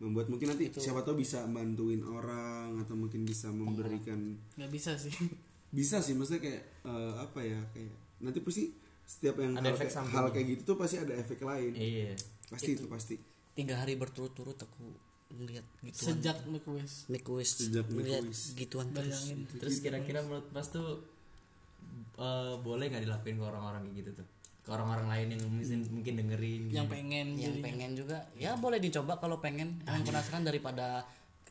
membuat mungkin nanti itu. Siapa tahu bisa bantuin orang atau mungkin bisa memberikan nggak bisa sih bisa sih maksudnya kayak apa ya kayak nanti pasti setiap yang hal kayak gitu tuh pasti ada efek lain pasti itu pasti 3 hari berturut-turut aku lihat gituan sejak request lihat gituan bayangin terus kira-kira menurut Mas tuh boleh nggak dilakuin ke orang-orang kayak gitu tuh ke orang-orang lain yang mungkin dengerin yang gitu. pengen juga ya boleh dicoba kalau pengen yang penasaran daripada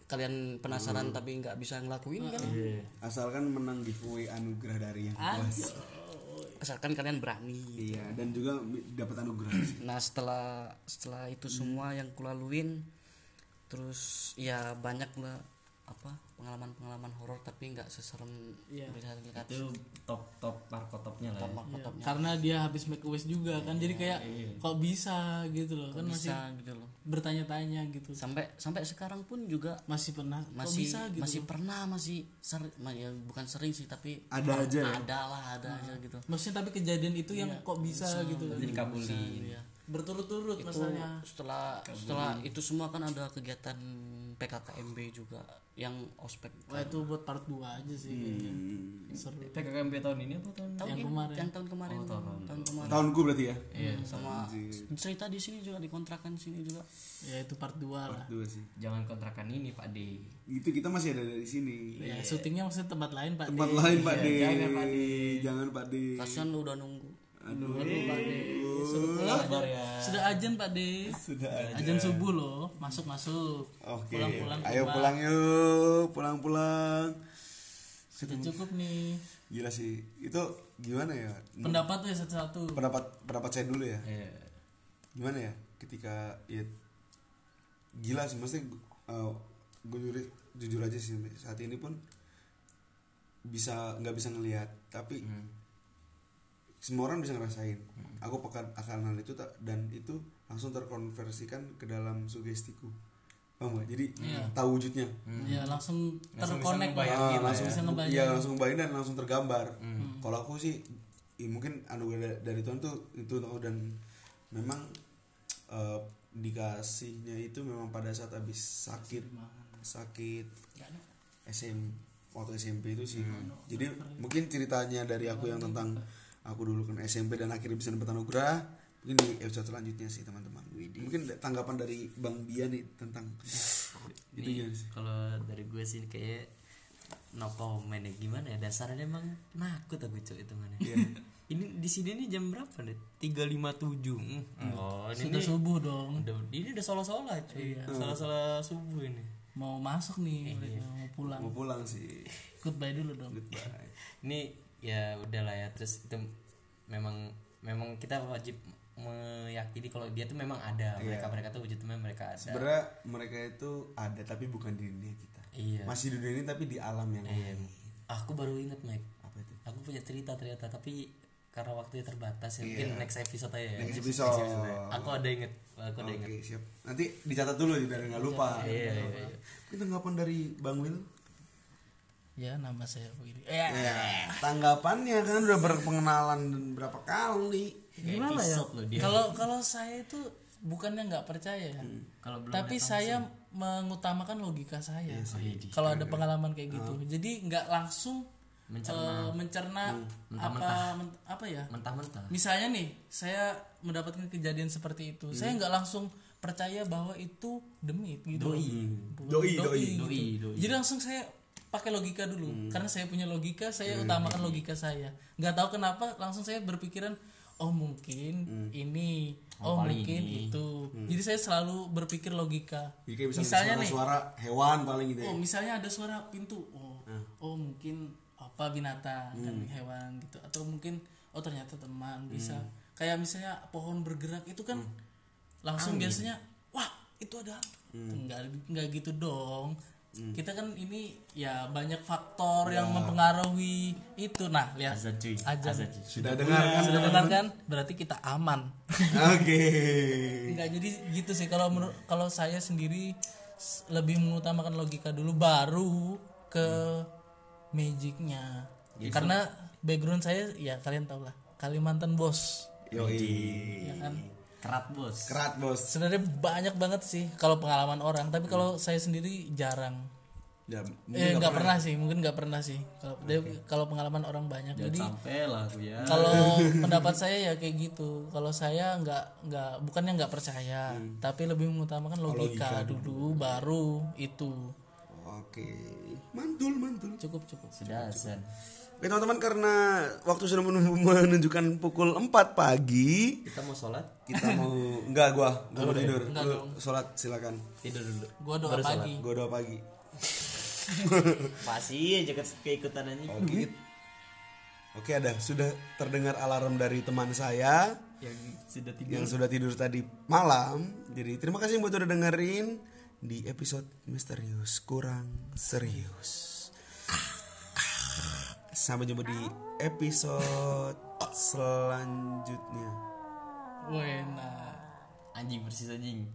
kalian penasaran tapi nggak bisa ngelakuin kan asalkan menang giveaway anugerah dari yang kuasa asalkan kalian berani dan juga dapat anugerah nah setelah itu semua yang kulaluin terus ya banyak lah apa pengalaman horor tapi nggak seserem bisa dilihat itu top markotopnya lah karena dia habis make wish juga kan jadi kayak kok bisa gitu loh kan masih gitu loh. Bertanya-tanya gitu sampai sekarang pun juga masih sering sih tapi ada aja gitu maksudnya tapi kejadian itu yang kok bisa gitu jadi dikabulin berturut-turut masalahnya setelah itu semua kan ada kegiatan PKKMB juga yang ospek. Wah itu buat part 2 aja sih. Seru. PKKMB tahun ini apa tahun kemarin? Oh, tahun kemarin. Tahunku berarti ya. Iya, sama cerita di sini juga di kontrakan sini juga. Ya itu part 2 lah. Part 2 sih. Jangan kontrakan ini, Pak D. Itu kita masih ada di sini. Ya, syutingnya maksudnya tempat lain, Pak D. Tempat lain, Pak D. Jangan, Pak D. Kasihan lu udah nunggu. Aduh Pak De, sudah ajan Pak De, ajan subuh loh, masuk okay. Pulang ayo coba. pulang yuk. Sudah cukup nih. Gila sih, itu gimana ya? Pendapat tuh satu-satu. Pendapat saya dulu ya. Gimana ya? Ketika gila sih, maksudnya gue jujur aja sih saat ini pun nggak bisa ngelihat, tapi semua orang bisa ngerasain. Aku akan hal itu dan itu langsung terkonversikan ke dalam sugestiku. Paham gak? Jadi tahu wujudnya. Iya, langsung terkonek bayangin. Langsung bisa ngebayangin. Iya, langsung bayangin dan langsung tergambar. Kalau aku sih mungkin anugerah dari Tuhan tuh itu dan memang dikasihnya itu memang pada saat habis sakit. Waktu SMP itu sih. Jadi mungkin ceritanya dari aku yang tentang aku dulu kan SMP dan akhirnya bisa dapat anugerah. Mungkin di episode selanjutnya sih teman-teman. Mungkin tanggapan dari Bang Bian nih tentang itu ya. Kalau dari gue sih kayak no comment gimana ya dasarnya emang nakut aku cuy itu mana. Ini di sini nih jam berapa nih? 3.57. Oh, ini sudah subuh dong. Ini udah sholat-sholat cuy. Sholat-sholat subuh ini. Mau masuk nih, mau pulang. Mau pulang sih. Goodbye dulu dong. Goodbye. Ini ya udahlah ya terus itu memang kita wajib meyakini kalau dia tuh memang ada mereka tuh wujud mereka ada sebenarnya mereka itu ada tapi bukan di dunia kita masih di dunia ini tapi di alam yang lain. Aku baru ingat Mike apa itu aku punya cerita ternyata tapi karena waktunya terbatas mungkin next episode. Aku ada inget. Siap. Nanti dicatat dulu biar nggak lupa mungkin tanggapan dari Bang Will ya nama saya begini tanggapannya kan udah berpengenalan berapa kali gimana ya kalau saya itu bukannya nggak percaya tapi saya mengutamakan logika saya kalau ada pengalaman kayak gitu jadi nggak langsung mencerna mentah-mentah misalnya nih saya mendapatkan kejadian seperti itu saya nggak langsung percaya bahwa itu demit gitu doi. Jadi langsung saya pakai logika dulu karena saya punya logika saya utamakan logika saya nggak tahu kenapa langsung saya berpikiran oh mungkin ini, oh mungkin ini. Itu. Jadi saya selalu berpikir logika. Jadi bisa misalnya suara hewan paling gitu. Oh, misalnya ada suara pintu. Oh mungkin apa binatang, kan hewan gitu. Atau mungkin oh ternyata teman bisa. Kayak misalnya pohon bergerak itu kan langsung angin. Biasanya wah, itu ada. Enggak gitu dong. Kita kan ini ya banyak faktor yang mempengaruhi itu. Nah, lihat azan. Sudah dengar kan? Berarti kita aman. Oke. Enggak, jadi gitu sih kalau menurut kalau saya sendiri lebih mengutamakan logika dulu baru ke magicnya. Gitu. Karena background saya ya kalian tahu lah, Kalimantan bos. Yoi. Ya kan? Kerat bos. Sebenarnya banyak banget sih kalau pengalaman orang, tapi kalau saya sendiri jarang. Mungkin nggak pernah sih. Kalau pengalaman orang banyak. Jangan jadi sampailah ya. Kalau pendapat saya ya kayak gitu. Kalau saya nggak bukannya nggak percaya, tapi lebih mengutamakan logika dulu baru itu. Oke. Mantul. Cukup. Sudah sen. Oke teman-teman, karena waktu sudah menunjukkan pukul 4 pagi. Kita mau sholat? Kita mau enggak, gua mau tidur. Sholat silakan. Tidur dulu. Gua doa pagi. Masih aja keikutan aja. Oke, ada. Sudah terdengar alarm dari teman saya yang sudah tidur tadi malam. Jadi terima kasih buat udah dengerin di episode Misterius Kurang Serius. Sampai jumpa di episode selanjutnya. Wena. Anjing bersih anjing.